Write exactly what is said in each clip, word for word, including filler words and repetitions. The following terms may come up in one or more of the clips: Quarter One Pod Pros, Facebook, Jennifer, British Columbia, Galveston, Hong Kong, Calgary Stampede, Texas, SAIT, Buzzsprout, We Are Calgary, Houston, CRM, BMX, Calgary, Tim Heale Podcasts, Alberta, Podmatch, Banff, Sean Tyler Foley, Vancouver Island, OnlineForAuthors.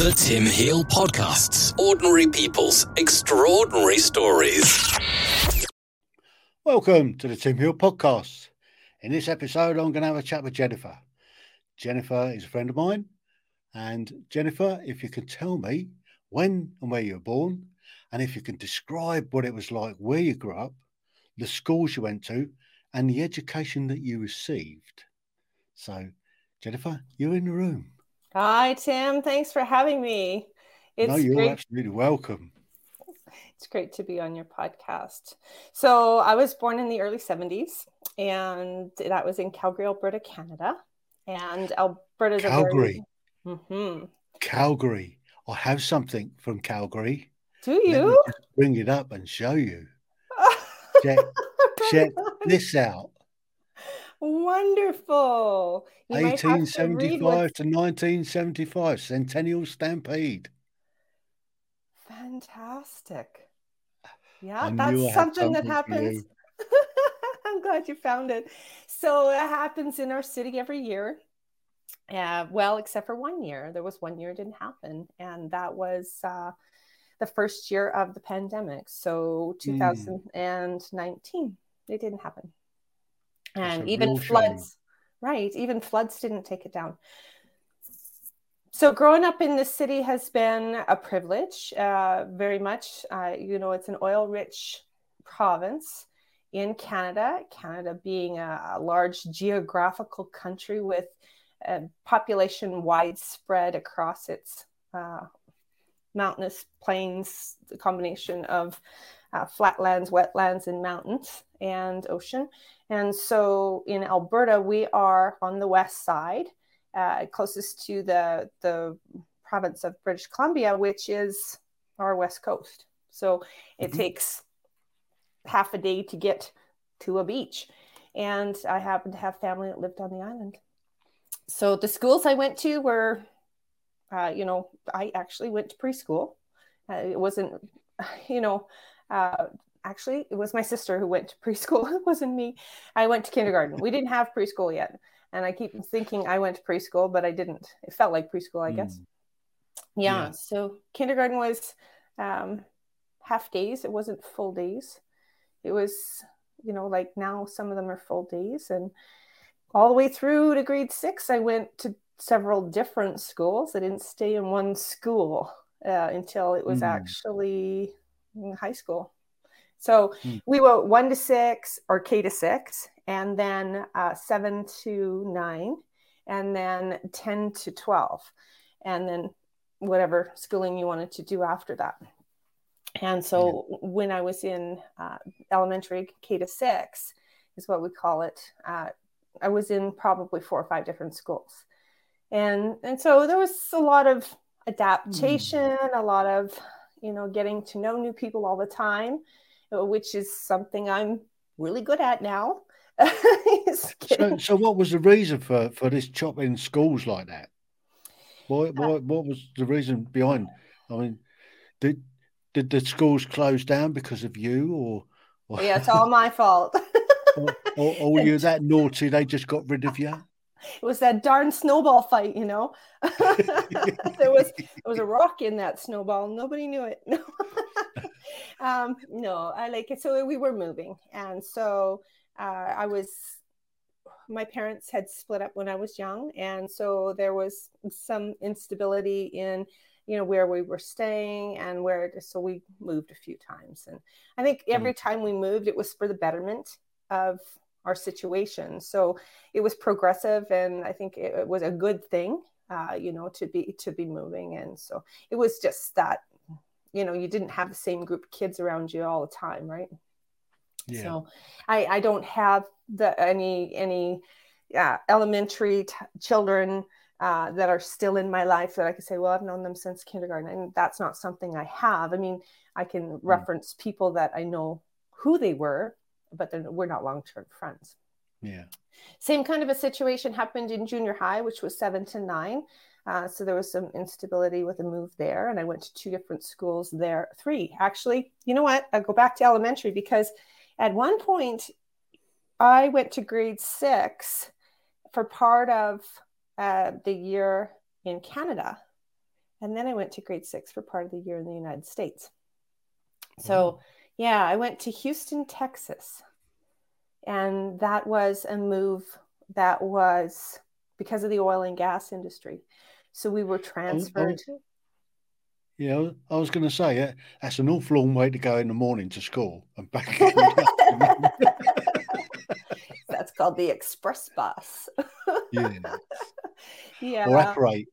The Tim Heale Podcasts. Ordinary people's extraordinary stories. Welcome to the Tim Heale Podcasts. In this episode, I'm going to have a chat with Jennifer. Jennifer is a friend of mine. And Jennifer, if you can tell me when and where you were born, and if you can describe what it was like where you grew up, the schools you went to, and the education that you received. So, Jennifer, you're in the room. Hi, Tim. Thanks for having me. It's no, you're great. Absolutely welcome. It's great to be on your podcast. So I was born in the early seventies, and that was in Calgary, Alberta, Canada. And Alberta's Calgary. A very... mm-hmm. Calgary. I have something from Calgary. Do you? Let me just bring it up and show you. check check this out. Wonderful. You eighteen seventy-five to, what... to nineteen seventy-five, Centennial Stampede. Fantastic. Yeah, that's something that happens. I'm glad you found it. So it happens in our city every year. Uh, well, except for one year. There was one year it didn't happen. And that was uh, the first year of the pandemic. So twenty nineteen, mm. it didn't happen. And even floods, shame. right? Even floods didn't take it down. So growing up in the city has been a privilege, uh, very much. Uh, you know, it's an oil-rich province in Canada, Canada being a, a large geographical country with a population widespread across its uh, mountainous plains, the combination of uh, flatlands, wetlands, and mountains and ocean. And so in Alberta, we are on the west side, uh, closest to the the province of British Columbia, which is our west coast. So it mm-hmm. takes half a day to get to a beach. And I happen to have family that lived on the island. So the schools I went to were, uh, you know, I actually went to preschool. Uh, it wasn't, you know... Uh, Actually, it was my sister who went to preschool. It wasn't me. I went to kindergarten. We didn't have preschool yet. And I keep thinking I went to preschool, but I didn't. It felt like preschool, I guess. Mm. Yeah, yeah. So kindergarten was um, half days. It wasn't full days. It was, you know, like now some of them are full days. And all the way through to grade six, I went to several different schools. I didn't stay in one school uh, until it was mm. actually high school. So we were one to six or K to six, and then uh, seven to nine, and then ten to twelve, and then whatever schooling you wanted to do after that. And so yeah. when I was in uh, elementary K to six is what we call it. Uh, I was in probably four or five different schools. And, and so there was a lot of adaptation, mm. a lot of, you know, getting to know new people all the time, which is something I'm really good at now. so, so what was the reason for, for this chopping schools like that? Why, why, what was the reason behind? I mean, did did the schools close down because of you? or? or yeah, it's all my fault. or, or, or were you that naughty they just got rid of you? It was that darn snowball fight, you know. there was there was a rock in that snowball. Nobody knew it. No, um, no, I like it. So we were moving, and so uh, I was. My parents had split up when I was young, and so there was some instability in, you know, where we were staying and where. So we moved a few times, and I think every time we moved, it was for the betterment of our situation. So it was progressive, and I think it, it was a good thing, uh, you know, to be, to be moving. And so it was just that, you know, you didn't have the same group of kids around you all the time. Right. Yeah. So I, I don't have the, any, any uh, elementary t- children uh, that are still in my life that I could say, well, I've known them since kindergarten. And that's not something I have. I mean, I can reference mm. people that I know who they were, but then we're not long-term friends. Yeah. Same kind of a situation happened in junior high, which was seven to nine. Uh, so there was some instability with a move there. And I went to two different schools there. Three, actually. You know what? I'll go back to elementary, because at one point I went to grade six for part of uh, the year in Canada. And then I went to grade six for part of the year in the United States. So, wow. yeah, I went to Houston, Texas. And that was a move that was because of the oil and gas industry. So we were transferred. I, I, yeah, I was going to say, uh, that's an awful long way to go in the morning to school and back. That's called the express bus. Yeah. Yeah. Or upright.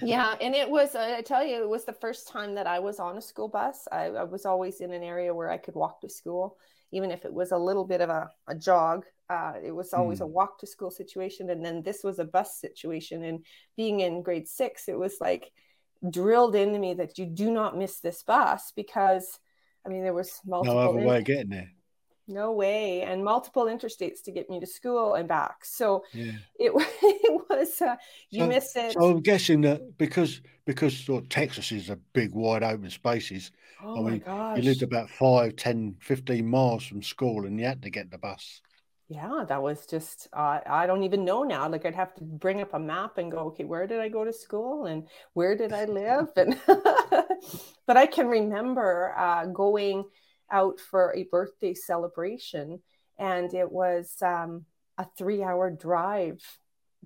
Yeah. And it was, I tell you, it was the first time that I was on a school bus. I, I was always in an area where I could walk to school, even if it was a little bit of a, a jog. Uh, it was always mm. a walk to school situation. And then this was a bus situation. And being in grade six, it was like drilled into me that you do not miss this bus because, I mean, there was multiple. No other way of getting there. No way. And multiple interstates to get me to school and back. So yeah. it, it was, uh, you so, miss it. So I'm guessing that because because sort of Texas is a big wide open spaces. Oh I my mean, gosh. You lived about five, ten, fifteen miles from school and you had to get the bus. Yeah, that was just, uh, I don't even know now. Like I'd have to bring up a map and go, okay, where did I go to school and where did I live? And But I can remember uh, going out for a birthday celebration, and it was um, a three-hour drive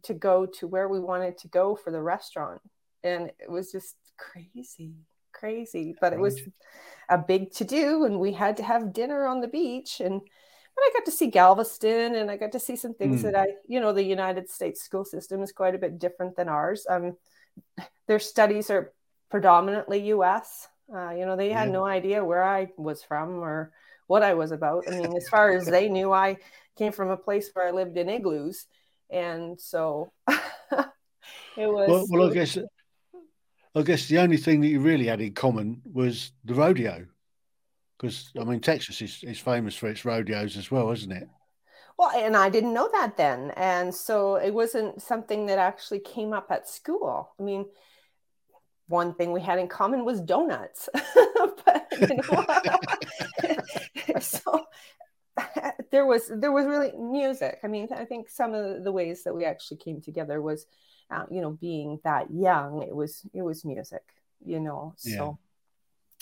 to go to where we wanted to go for the restaurant, and it was just crazy, crazy. But it was a big to-do, and we had to have dinner on the beach. And but I got to see Galveston, and I got to see some things mm. that I, you know, the United States school system is quite a bit different than ours. Um, their studies are predominantly U S. Uh, you know, they had yeah. no idea where I was from or what I was about. I mean, as far as they knew, I came from a place where I lived in igloos. And so it was. Well, well, I guess I guess the only thing that you really had in common was the rodeo. Because, I mean, Texas is, is famous for its rodeos as well, isn't it? Well, and I didn't know that then. And so it wasn't something that actually came up at school. I mean, one thing we had in common was donuts. But, you know, so there was there was really music. I mean, I think some of the ways that we actually came together was, uh, you know, being that young, it was it was music, you know. So,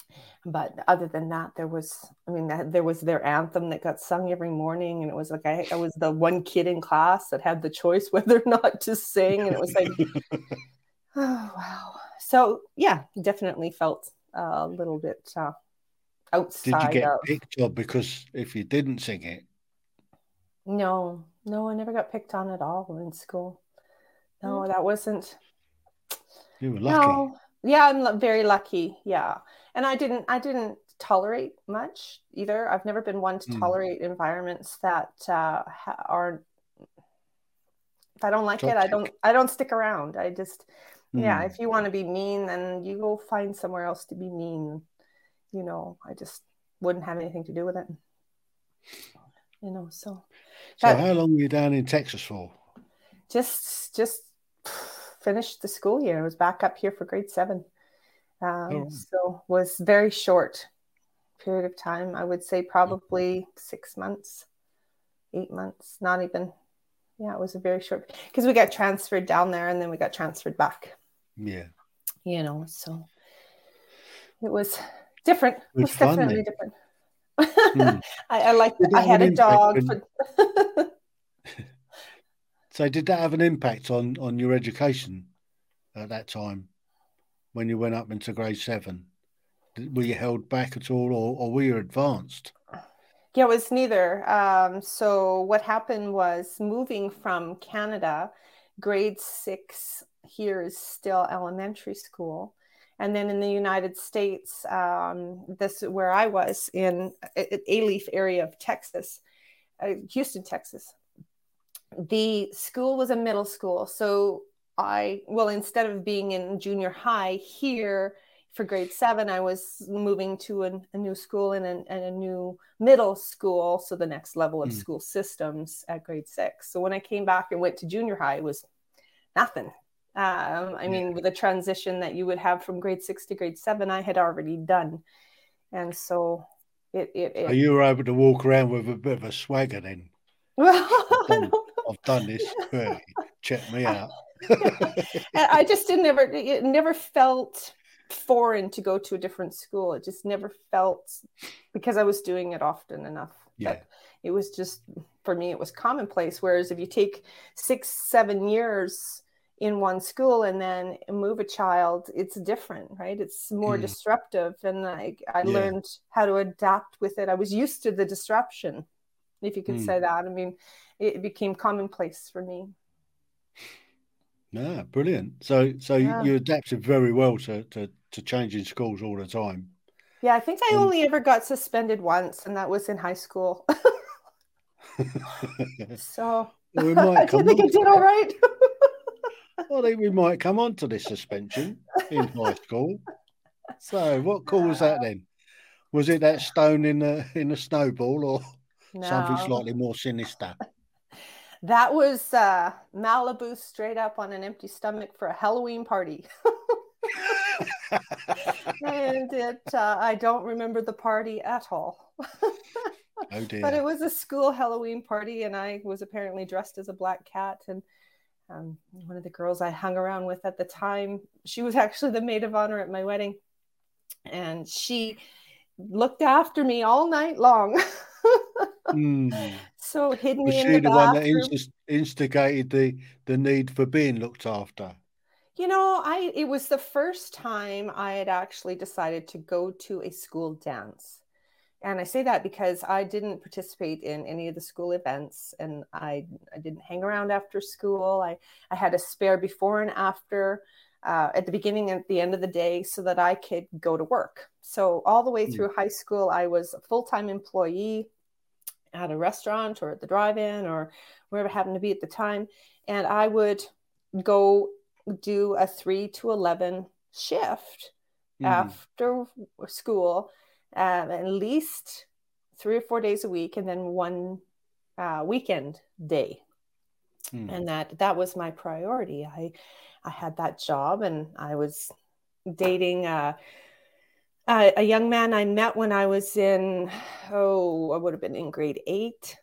yeah. But other than that, there was, I mean, there was their anthem that got sung every morning, and it was like I, I was the one kid in class that had the choice whether or not to sing, and it was like, oh wow. So, yeah, definitely felt a little bit uh, outside. Did you get of... picked on because if you didn't sing it? No, no, I never got picked on at all in school. No, that wasn't. You were lucky. No. Yeah, I'm very lucky. Yeah. And I didn't I didn't tolerate much either. I've never been one to tolerate mm. environments that uh, are, if I don't like Topic. it, I don't, I don't stick around. I just... Yeah, if you want to be mean, then you go find somewhere else to be mean. You know, I just wouldn't have anything to do with it. You know, so. So that, how long were you down in Texas for? Just, just finished the school year. I was back up here for grade seven. Um, oh. So was very short period of time. I would say probably mm-hmm. six months, eight months, not even. Yeah, it was a very short, because we got transferred down there and then we got transferred back. Yeah. You know, so it was different. It was, it was fun, definitely then. Different. Mm. I, I liked it. I had a dog. When... For... So did that have an impact on, on your education at that time when you went up into grade seven? Were you held back at all or, or were you advanced? Yeah, it was neither. Um, so what happened was moving from Canada, grade six here is still elementary school. And then in the United States, um, this is where I was in an A-leaf area of Texas, uh, Houston, Texas. The school was a middle school. So I, well, instead of being in junior high here, for grade seven, I was moving to an, a new school and a, and a new middle school. So the next level of mm. school systems at grade six. So when I came back and went to junior high, it was nothing. Um, I yeah. mean, with the transition that you would have from grade six to grade seven, I had already done. And so it... it, it... So you were able to walk around with a bit of a swagger then. Well, I've done, I've done this. Check me out. And I just didn't ever, it never felt foreign to go to a different school. It just never felt, because I was doing it often enough. Yeah. But it was just, for me, it was commonplace. Whereas if you take six, seven years in one school and then move a child, it's different, right? It's more mm. disruptive. And I, I yeah. learned how to adapt with it. I was used to the disruption, if you could mm. say that. I mean, it became commonplace for me. Yeah, brilliant. So so yeah. you adapted very well to, to, to changing schools all the time. Yeah, I think I um, only ever got suspended once, and that was in high school. So well, I think I did all right. Well, I think we might come on to this suspension in high school. So what call was that then? Was it that stone in the in the snowball, or no, something slightly more sinister? That was uh, Malibu straight up on an empty stomach for a Halloween party. And it, uh, I don't remember the party at all. Oh dear. But it was a school Halloween party, and I was apparently dressed as a black cat. And um, one of the girls I hung around with at the time, she was actually the maid of honor at my wedding. And she looked after me all night long. Mm. So hidden was in she the, the one that inst- instigated the the need for being looked after? You know, I it was the first time I had actually decided to go to a school dance. And I say that because I didn't participate in any of the school events, and I, I didn't hang around after school. I, I had a spare before and after, uh, at the beginning and at the end of the day, so that I could go to work. So all the way through mm. high school, I was a full-time employee at a restaurant or at the drive-in or wherever it happened to be at the time. And I would go do a three to eleven shift mm. after school, um, at least three or four days a week, and then one uh, weekend day. Mm. And that, that was my priority. I, I had that job, and I was dating a, Uh, a young man I met when I was in, oh, I would have been in grade eight,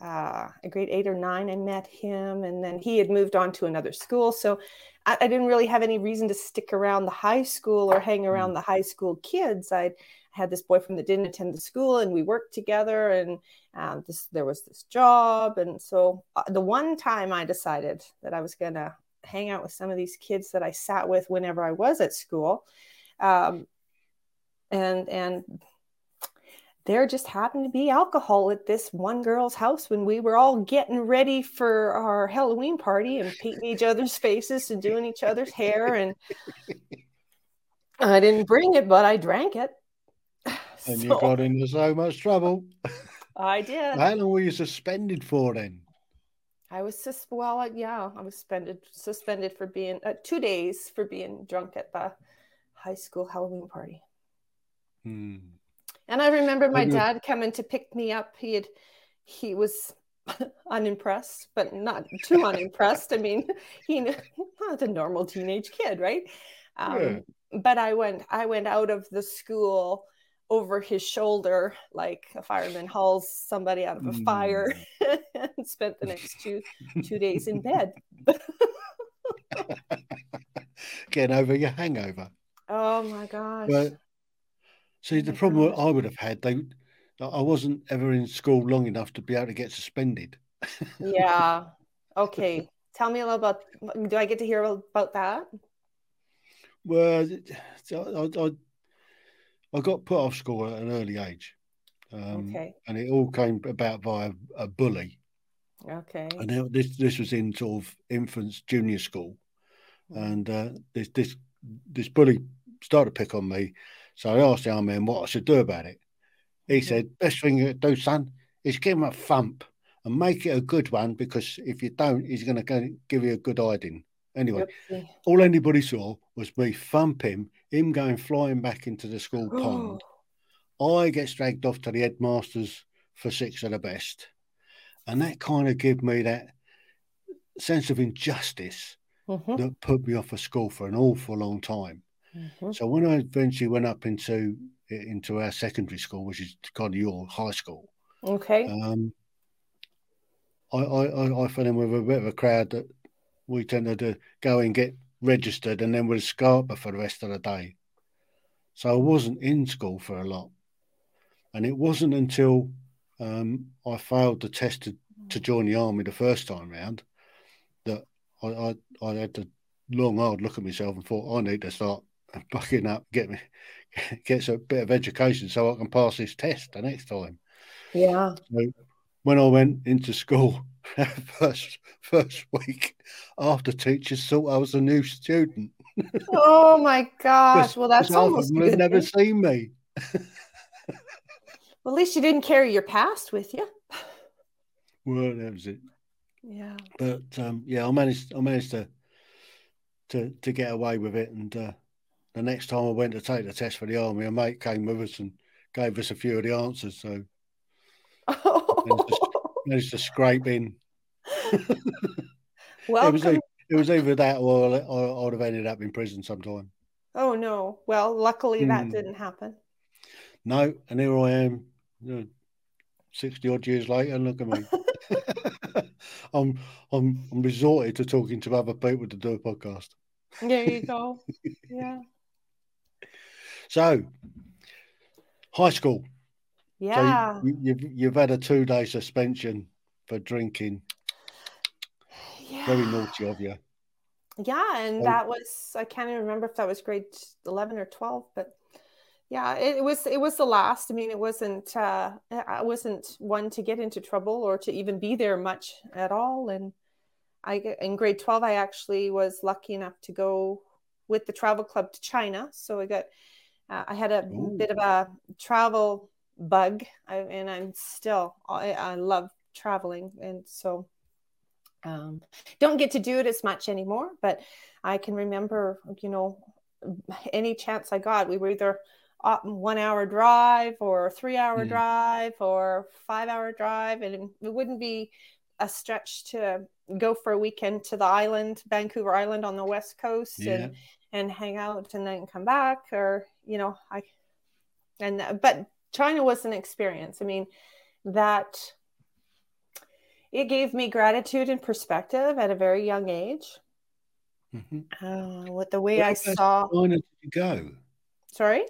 uh, grade eight or nine. I met him, and then he had moved on to another school. So I, I didn't really have any reason to stick around the high school or hang around the high school kids. I'd had this boyfriend that didn't attend the school, and we worked together, and um, this, there was this job. And so uh, the one time I decided that I was going to hang out with some of these kids that I sat with whenever I was at school, um, And and there just happened to be alcohol at this one girl's house when we were all getting ready for our Halloween party and painting each other's faces and doing each other's hair. And I didn't bring it, but I drank it. And so, you got into so much trouble. I did. How long were you suspended for then? I was sus- well, yeah, I was suspended suspended for being uh, two days for being drunk at the high school Halloween party. Hmm. And I remember my dad coming to pick me up. He had, he was unimpressed, but not too unimpressed. I mean, he not a normal teenage kid, right? Um, yeah. But I went, I went out of the school over his shoulder like a fireman hauls somebody out of a mm. fire, and spent the next two two days in bed. Getting over your hangover. Oh my gosh. But- See, the problem I would have had, they, I wasn't ever in school long enough to be able to get suspended. Yeah. Okay. Tell me a little about, do I get to hear about that? Well, I, I, I got put off school at an early age. Um, okay. And it all came about via a bully. Okay. And this this was in sort of infants, junior school. And uh, this, this, this bully started to pick on me. So I asked the old man what I should do about it. He mm-hmm. said, best thing you can do, son, is give him a thump and make it a good one, because if you don't, he's going to give you a good hiding. Anyway, yep. All anybody saw was me thump him, him going flying back into the school pond. I get dragged off to the headmasters for six of the best. And that kind of gave me that sense of injustice mm-hmm. that put me off of school for an awful long time. Mm-hmm. So when I eventually went up into into our secondary school, which is kind of your high school, okay, um, I, I I fell in with a bit of a crowd that we tended to go and get registered and then we'd scarper for the rest of the day. So I wasn't in school for a lot. And it wasn't until um, I failed the test to, to join the army the first time round that I, I, I had to long, hard look at myself and thought, I need to start bucking up, get me, get a bit of education so I can pass this test the next time. Yeah. So when I went into school first first week after teachers thought I was a new student. Oh my gosh! Well, that's almost good. They've never seen me. Well, at least you didn't carry your past with you. Well, that was it. Yeah. But um, yeah, I managed. I managed to to to get away with it. And uh, the next time I went to take the test for the army, a mate came with us and gave us a few of the answers. So. Oh. Managed to, managed to scrape in. Well, it was, either, it was either that or I would have ended up in prison sometime. Oh no! Well, luckily that mm. didn't happen. No, and here I am, you know, sixty odd years later, and look at me. I'm I'm I'm resorted to talking to other people to do a podcast. There you go. Yeah. So, high school. Yeah, so you, you've you've had a two day suspension for drinking. Yeah, very naughty of you. Yeah, and so, that was I can't even remember if that was grade eleven or twelve, but yeah, it, it was it was the last. I mean, it wasn't uh, I wasn't one to get into trouble or to even be there much at all. And I in grade twelve, I actually was lucky enough to go with the travel club to China. So I got uh, I had a ooh. bit of a travel bug I, and I'm still I, I love traveling, and so um don't get to do it as much anymore, but I can remember, you know, any chance I got, we were either one hour drive or three hour mm. drive or five hour drive, and it wouldn't be a stretch to go for a weekend to the island, Vancouver Island on the west coast, yeah. and and hang out and then come back, or you know I and but China was an experience. I mean, that it gave me gratitude and perspective at a very young age. Mm-hmm. Uh, what the way Whereabouts I saw. In China did you go? Sorry?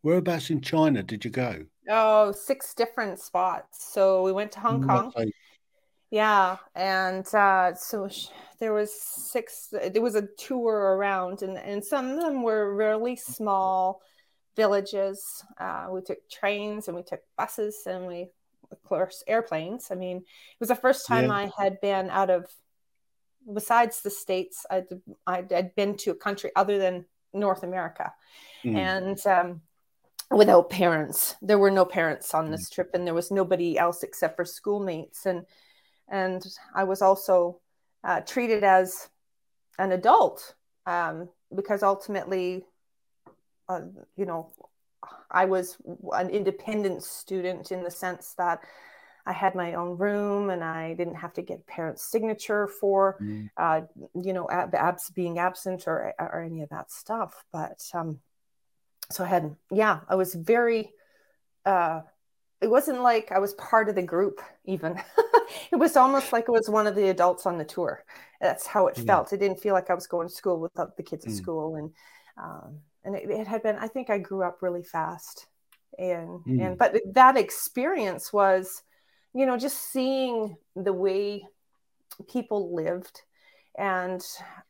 Whereabouts in China did you go? Oh, six different spots. So we went to Hong Kong. Right. Yeah. And uh, so there was six, there was a tour around, and, and some of them were really small villages. Uh, we took trains and we took buses and we, of course, airplanes. I mean, it was the first time yeah. I had been out of, besides the States, I'd, I'd, I'd been to a country other than North America. Mm. And um, without parents, there were no parents on this mm. trip, and there was nobody else except for schoolmates. And, and I was also uh, treated as an adult um, because ultimately, Uh, you know, I was an independent student in the sense that I had my own room and I didn't have to get parents' signature for, mm. uh, you know, ab- abs being absent or or any of that stuff. But um, so I had, yeah, I was very, uh, it wasn't like I was part of the group even. It was almost like I was one of the adults on the tour. That's how it mm. felt. It didn't feel like I was going to school without the kids at mm. school. And, um, And it, it had been, I think I grew up really fast. And, mm. and, but that experience was, you know, just seeing the way people lived and,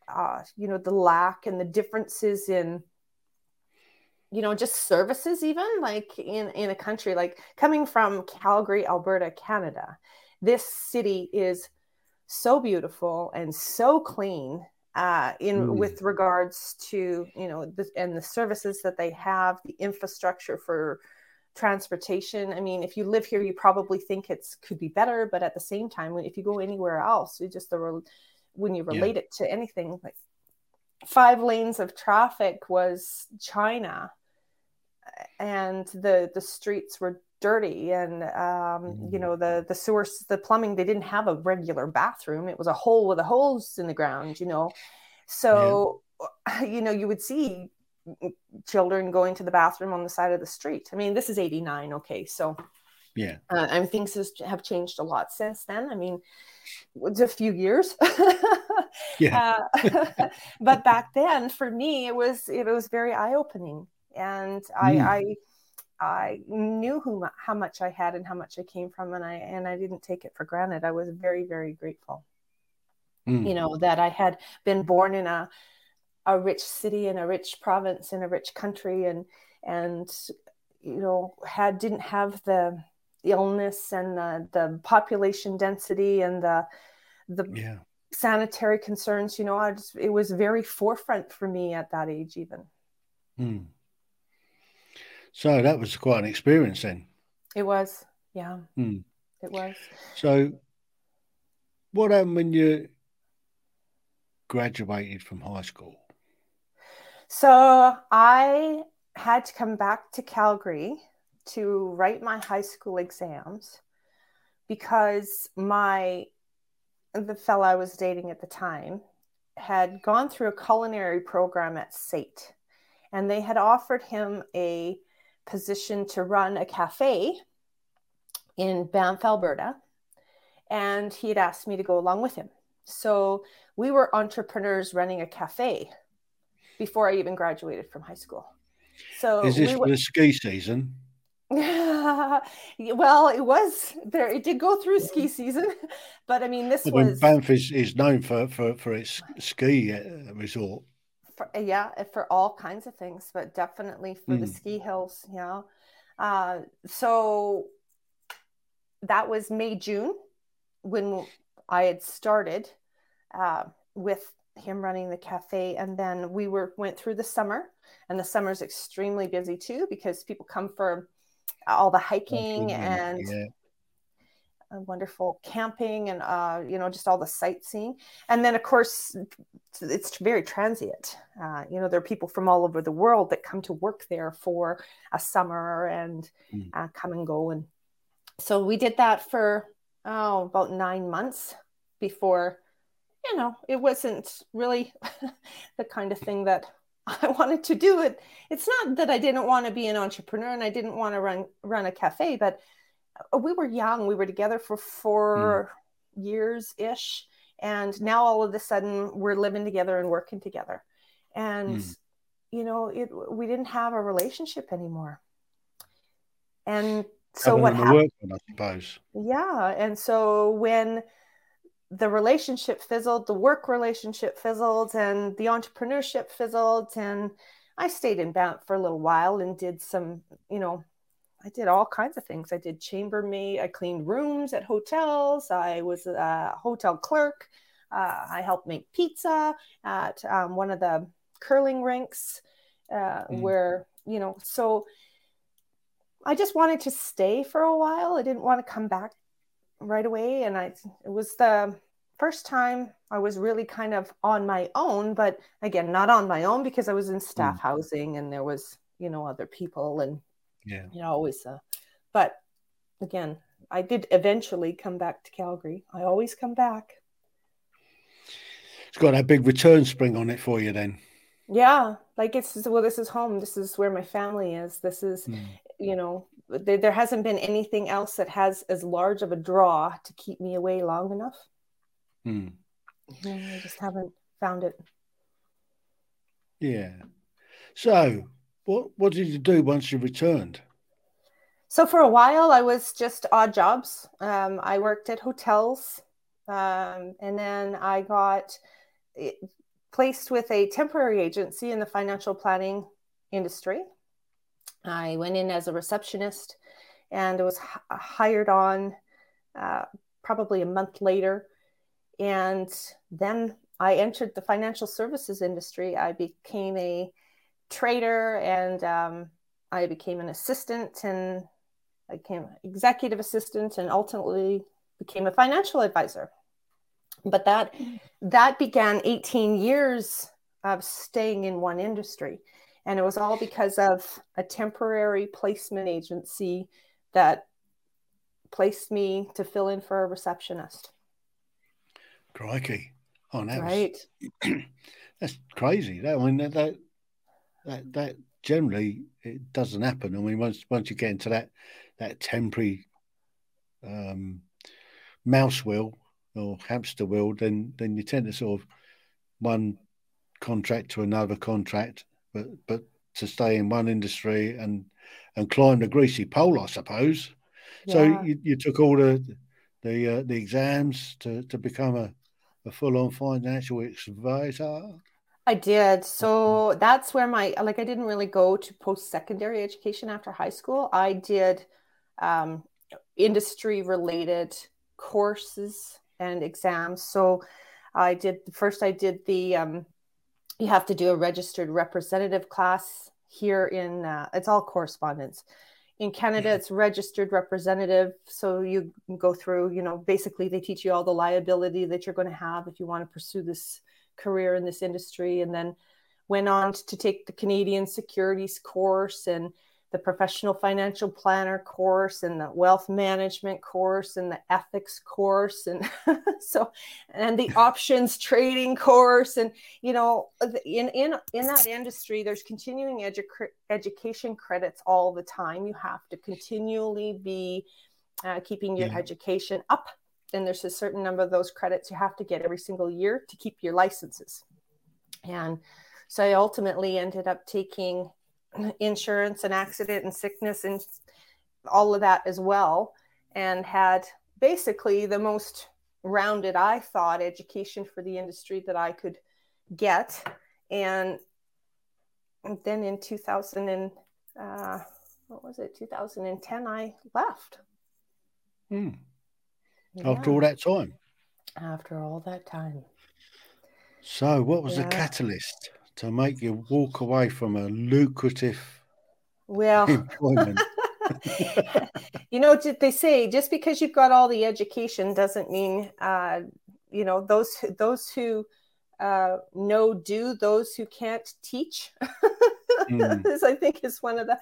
uh, you know, the lack and the differences in, you know, just services, even like in, in a country, like coming from Calgary, Alberta, Canada, this city is so beautiful and so clean. Uh, in mm. with regards to, you know, the, and the services that they have, the infrastructure for transportation. I mean, if you live here, you probably think it's could be better, but at the same time, if you go anywhere else, you just the when you relate yeah. it to anything, like five lanes of traffic was China, and the the streets were dirty, and um, mm. you know the the sewer, the plumbing. They didn't have a regular bathroom; it was a hole with a hose in the ground. You know, so yeah. you know you would see children going to the bathroom on the side of the street. I mean, this is eighty-nine, okay, so Yeah. Uh, and things has, have changed a lot since then. I mean, it's a few years. yeah. uh, but back then for me, it was, it was very eye-opening, and I, mm. I, I knew who, how much I had and how much I came from. And I, and I didn't take it for granted. I was very, very grateful, mm. you know, that I had been born in a, a rich city and a rich province in a rich country, and, and, you know, had, didn't have the illness and the, the population density and the, the yeah. sanitary concerns, you know, I just, it was very forefront for me at that age, even. Mm. So that was quite an experience then. It was, yeah. Mm. It was. So what happened when you graduated from high school? So I had to come back to Calgary to write my high school exams, because my, the fella I was dating at the time had gone through a culinary program at S A I T, and they had offered him a position to run a cafe in Banff, Alberta, and he had asked me to go along with him. So we were entrepreneurs running a cafe before I even graduated from high school. So is this we went... the ski season? Well, it was there. It did go through ski season, but I mean, this well, was Banff is, is known for, for, for its ski resort. For, yeah, for all kinds of things, but definitely for mm. the ski hills. Yeah, uh, so that was May, June when I had started uh, with him running the cafe, and then we were went through the summer, and the summer is extremely busy too, because people come for all the hiking and yeah. wonderful camping and uh you know, just all the sightseeing. And then of course it's very transient, uh you know, there are people from all over the world that come to work there for a summer and mm. uh, come and go. And so we did that for oh about nine months before, you know, it wasn't really the kind of thing that I wanted to do. It it's not that I didn't want to be an entrepreneur and I didn't want to run run a cafe, but we were young, we were together for four mm. years ish, and now all of a sudden we're living together and working together, and mm. you know, it we didn't have a relationship anymore. And so Other what happened one, I suppose. Yeah, and so when the relationship fizzled, the work relationship fizzled, and the entrepreneurship fizzled. And I stayed in Banff for a little while and did some, you know, I did all kinds of things. I did chambermaid. I cleaned rooms at hotels. I was a hotel clerk. Uh, I helped make pizza at um, one of the curling rinks uh, mm. where, you know, so I just wanted to stay for a while. I didn't want to come back right away. And I, it was the first time I was really kind of on my own, but again, not on my own, because I was in staff mm. housing and there was, you know, other people and, yeah, you know, always, uh, but again, I did eventually come back to Calgary. I always come back. It's got that big return spring on it for you then. Yeah. Like it's, well, this is home. This is where my family is. This is, mm. you know, there hasn't been anything else that has as large of a draw to keep me away long enough. Hmm. I just haven't found it. Yeah. So what, what did you do once you returned? So for a while I was just odd jobs. Um, I worked at hotels, um, and then I got placed with a temporary agency in the financial planning industry. I went in as a receptionist and was h- hired on uh, probably a month later. And then I entered the financial services industry. I became a trader, and um, I became an assistant, and I became an executive assistant, and ultimately became a financial advisor. But that, that began eighteen years of staying in one industry. And it was all because of a temporary placement agency that placed me to fill in for a receptionist. Crikey. Oh, that right. Was, that's crazy. That, I mean, that, that, that, that generally, it doesn't happen. I mean, once, once you get into that, that temporary um, mouse wheel or hamster wheel, then then you tend to sort of one contract to another contract, but but to stay in one industry and and climb the greasy pole, I suppose. Yeah. So you, you took all the the uh, the exams to to become a, a full on financial advisor. I did. So that's where my, like, I didn't really go to post-secondary education after high school. I did um, industry-related courses and exams. So I did, first I did the, um, you have to do a registered representative class here in, uh, it's all correspondence. In Canada, yeah. It's registered representative. So you go through, you know, basically they teach you all the liability that you're going to have if you want to pursue this career in this industry, and then went on to take the Canadian securities course and the professional financial planner course and the wealth management course and the ethics course and so and the options trading course. And you know, in in in that industry there's continuing edu- education credits all the time. You have to continually be uh, keeping your yeah. education up. And there's a certain number of those credits you have to get every single year to keep your licenses. And so I ultimately ended up taking insurance and accident and sickness and all of that as well, and had basically the most rounded, I thought, education for the industry that I could get. And then in two thousand and, uh, what was it, two thousand ten, I left. Hmm. Yeah. After all that time. After all that time. So what was yeah. the catalyst to make you walk away from a lucrative well, employment? You know, they say just because you've got all the education doesn't mean, uh, you know, those, those who uh, know do, those who can't teach. Mm. This, I think, is one of the...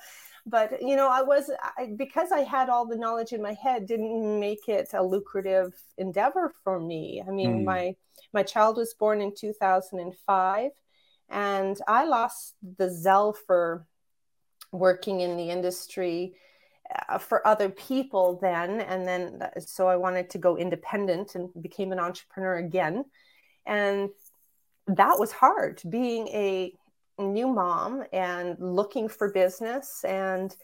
But, you know, I was, I, because I had all the knowledge in my head, didn't make it a lucrative endeavor for me. I mean, mm. my my child was born in two thousand five, and I lost the zeal for working in the industry uh, for other people then. And then, so I wanted to go independent and became an entrepreneur again. And that was hard, being a new mom and looking for business and,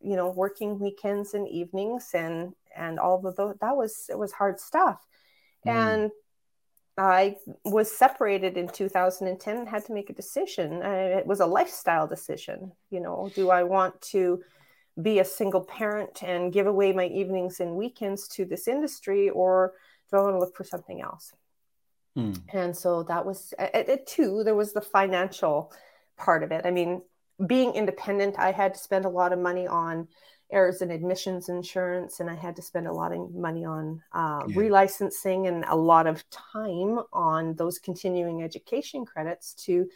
you know, working weekends and evenings and, and all of those, that was, it was hard stuff. Mm. And I was separated in two thousand ten and had to make a decision. Uh, it was a lifestyle decision. You know, do I want to be a single parent and give away my evenings and weekends to this industry, or do I want to look for something else? Hmm. And so that was it, it too. There was the financial part of it. I mean, being independent, I had to spend a lot of money on errors and admissions insurance, and I had to spend a lot of money on uh, yeah. relicensing and a lot of time on those continuing education credits to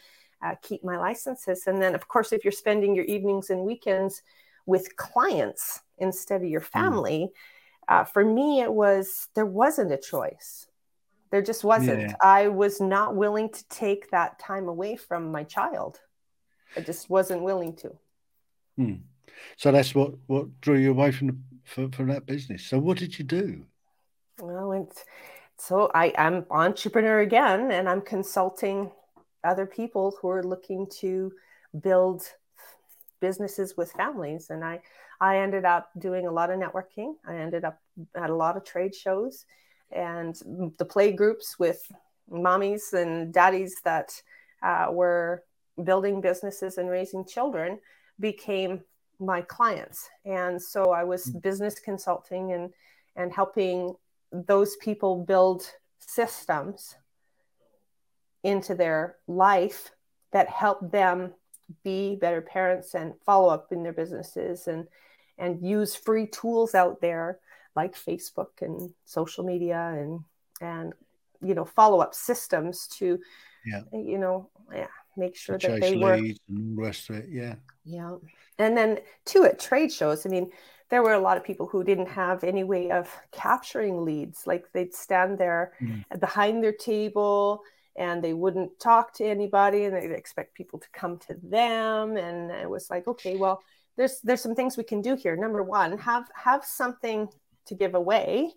uh, keep my licenses. And then, of course, if you're spending your evenings and weekends with clients instead of your family, hmm. uh, for me, it was, there wasn't a choice. There just wasn't. Yeah. I was not willing to take that time away from my child. I just wasn't willing to. Hmm. So that's what, what drew you away from, the, from from that business. So what did you do? Well, it's, so I, I'm entrepreneur again, and I'm consulting other people who are looking to build businesses with families. And I, I ended up doing a lot of networking. I ended up at a lot of trade shows and the play groups with mommies and daddies that uh, were building businesses and raising children became my clients. And so I was business consulting and, and helping those people build systems into their life that help them be better parents and follow up in their businesses and, and use free tools out there like Facebook and social media and, and, you know, follow-up systems to, yeah. you know, yeah, make sure the that they were. And rest of it, yeah. Yeah. And then too, at trade shows, I mean, there were a lot of people who didn't have any way of capturing leads. Like they'd stand there mm. behind their table and they wouldn't talk to anybody and they'd expect people to come to them. And it was like, okay, well, there's, there's some things we can do here. Number one, have, have something to give away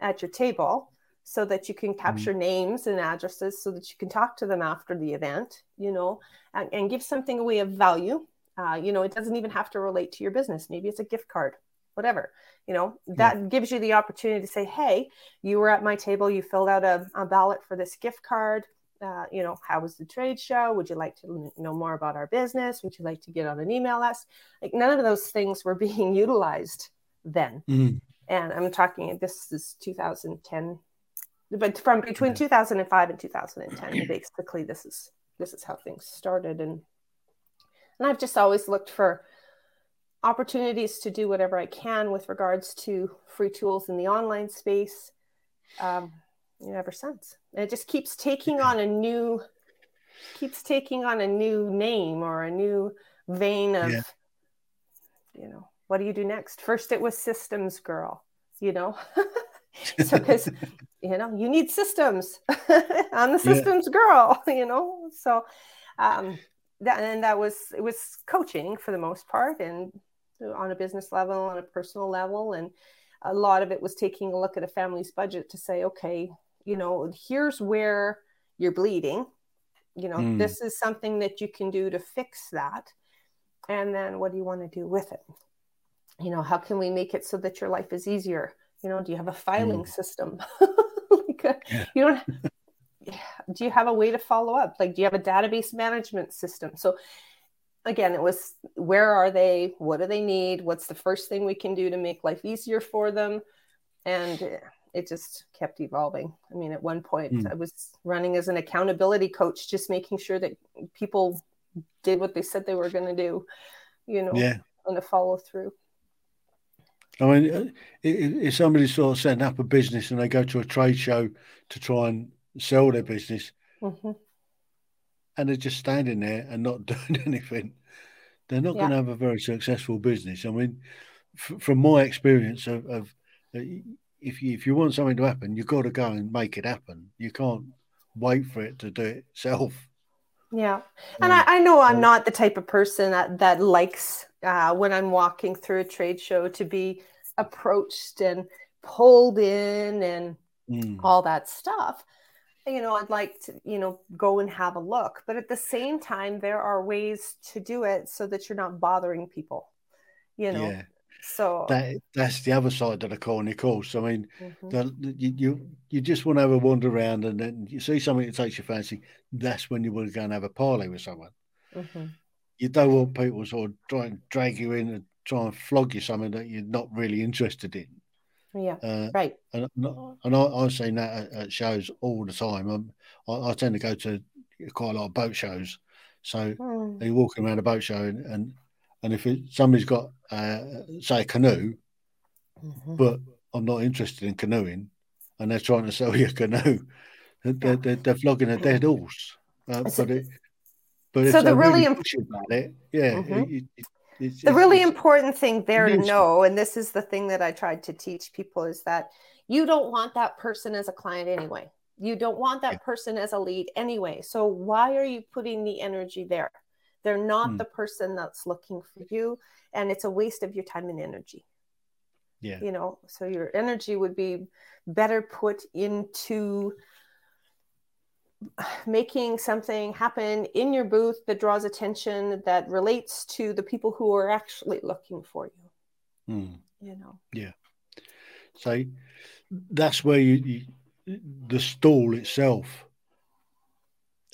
at your table so that you can capture mm-hmm. names and addresses so that you can talk to them after the event, you know, and, and give something away of value. Uh, you know, it doesn't even have to relate to your business. Maybe it's a gift card, whatever, you know, that yeah. gives you the opportunity to say, hey, you were at my table, you filled out a, a ballot for this gift card. Uh, you know, how was the trade show? Would you like to know more about our business? Would you like to get on an email list? Like, none of those things were being utilized then. Mm-hmm. And I'm talking, this is two thousand ten, but from between two thousand five and two thousand ten, basically this is, this is how things started. And, and I've just always looked for opportunities to do whatever I can with regards to free tools in the online space. Um, You know, ever since. And it just keeps taking on a new, keeps taking on a new name or a new vein of, yeah. you know, what do you do next? First, it was systems girl, you know, so because, you know, you need systems. I'm the systems yeah. girl, you know, so um, that, and that was, it was coaching for the most part, and on a business level, on a personal level. And a lot of it was taking a look at a family's budget to say, okay, you know, here's where you're bleeding. You know, mm. this is something that you can do to fix that. And then what do you want to do with it? You know, how can we make it so that your life is easier? You know, do you have a filing mm. system? like a, yeah. You don't, do you have a way to follow up? Like, do you have a database management system? So again, it was, where are they? What do they need? What's the first thing we can do to make life easier for them? And it just kept evolving. I mean, at one point mm. I was running as an accountability coach, just making sure that people did what they said they were going to do, you know, yeah. on a follow through. I mean, if somebody sort of setting up a business and they go to a trade show to try and sell their business, mm-hmm. and they're just standing there and not doing anything, they're not yeah. going to have a very successful business. I mean, f- from my experience of, of uh, if you, if you want something to happen, you've got to go and make it happen. You can't wait for it to do it itself. Yeah. And um, I, I know I'm not the type of person that, that likes uh, when I'm walking through a trade show to be approached and pulled in and mm. all that stuff. You know, I'd like to, you know, go and have a look. But at the same time, there are ways to do it so that you're not bothering people, you know. Yeah. So that, that's the other side of the coin, of course. I mean, mm-hmm. the, you, you you just want to have a wander around, and then you see something that takes your fancy. That's when you want to go and have a parley with someone. Mm-hmm. You don't want people sort of try and drag you in and try and flog you something that you're not really interested in. Yeah, uh, right. And, and I, I've seen that at, at shows all the time. I'm, I, I tend to go to quite a lot of boat shows. So mm. you're walking around a boat show, and and, and if it, somebody's got, uh, say, a canoe, mm-hmm. but I'm not interested in canoeing, and they're trying to sell you a canoe, they're, they're, they're flogging a dead horse. Uh, so, but it, but if so they're really, really imp- about it, yeah, mm-hmm. it, it, It's, the really important thing there to know, and this is the thing that I tried to teach people, is that you don't want that person as a client anyway. You don't want that yeah. person as a lead anyway. So why are you putting the energy there? They're not mm. the person that's looking for you, and it's a waste of your time and energy. Yeah. You know, so your energy would be better put into making something happen in your booth that draws attention, that relates to the people who are actually looking for you. Mm. You know. Yeah. So that's where you, you the stall itself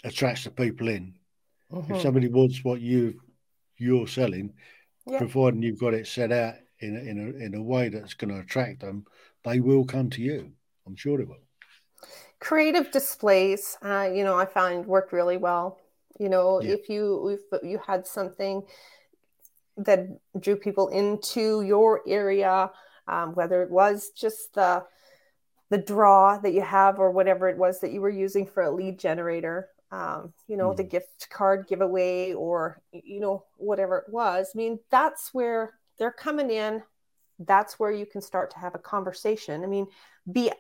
attracts the people in. Mm-hmm. If somebody wants what you you're selling, yeah. providing you've got it set out in a, in a in a way that's going to attract them, they will come to you. I'm sure they will. Creative displays, uh, you know, I find work really well. You know, yeah. if you if you had something that drew people into your area, um, whether it was just the the draw that you have or whatever it was that you were using for a lead generator, um, you know, mm. the gift card giveaway or, you know, whatever it was. I mean, that's where they're coming in. That's where you can start to have a conversation. I mean, be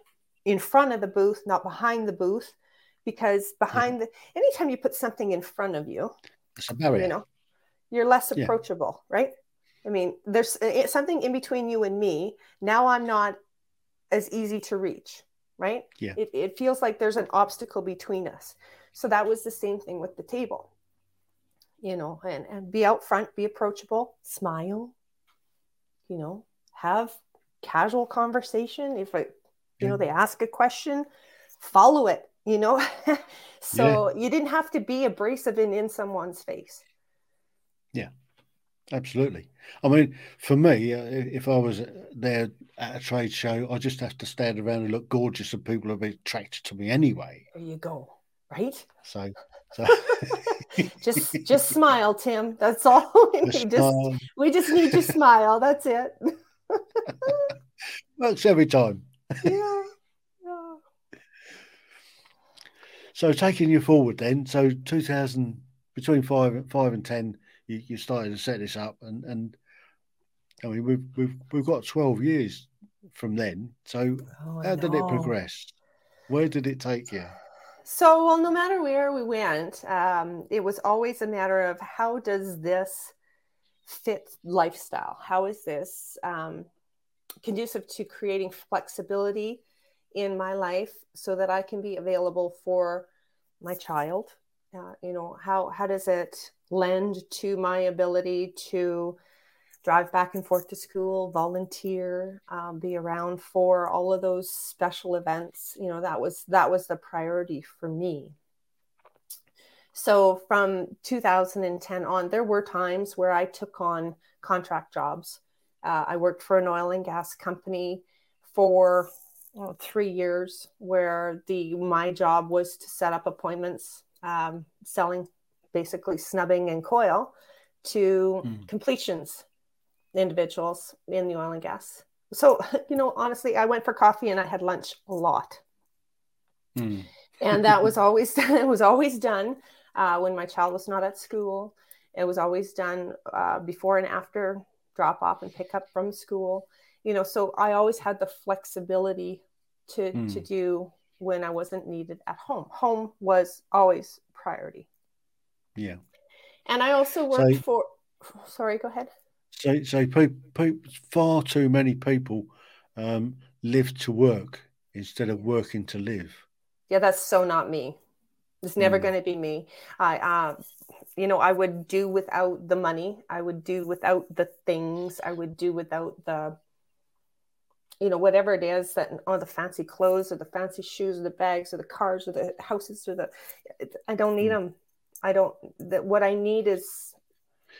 in front of the booth, not behind the booth, because behind yeah. the, anytime you put something in front of you, it's a barrier. You know, you're less approachable, yeah. right? I mean, there's something in between you and me. Now I'm not as easy to reach, right? Yeah. It, it feels like there's an obstacle between us. So that was the same thing with the table, you know, and, and be out front, be approachable, smile, you know, have casual conversation. If I, you yeah. know, they ask a question, follow it, you know, so yeah. you didn't have to be abrasive and in someone's face. Yeah. Absolutely. I mean, for me, if I was there at a trade show, I just have to stand around and look gorgeous, and people will be attracted to me anyway. There you go, right? So, so. just just smile, Tim. That's all we need. Just, we just need to smile. That's it. Works every time. Yeah. yeah. So, taking you forward, then. So, two thousand between five, five and ten. You, you started to set this up, and, and I mean we've we've we've got twelve years from then. So oh, how did it progress? Where did it take you? So well, no matter where we went, um, it was always a matter of how does this fit lifestyle? How is this um, conducive to creating flexibility in my life so that I can be available for my child? Uh, you know, how how does it lend to my ability to drive back and forth to school, volunteer, um, be around for all of those special events. You know, that was, that was the priority for me. So from two thousand ten on, there were times where I took on contract jobs. Uh, I worked for an oil and gas company for well, three years where the, my job was to set up appointments, um, selling basically snubbing and coil to mm. completions individuals in the oil and gas. So, you know, honestly, I went for coffee and I had lunch a lot. Mm. And that was always, it was always done uh, when my child was not at school. It was always done uh, before and after drop off and pick up from school, you know, so I always had the flexibility to, mm. to do when I wasn't needed at home. Home was always priority. Yeah. And I also worked so, for, sorry, go ahead. So, so pe- pe- far too many people um, live to work instead of working to live. Yeah, that's so not me. It's never mm. going to be me. I, uh, you know, I would do without the money. I would do without the things. I would do without the, you know, whatever it is that, or the fancy clothes or the fancy shoes or the bags or the cars or the houses or the, I don't need mm. them. I don't, that what I need is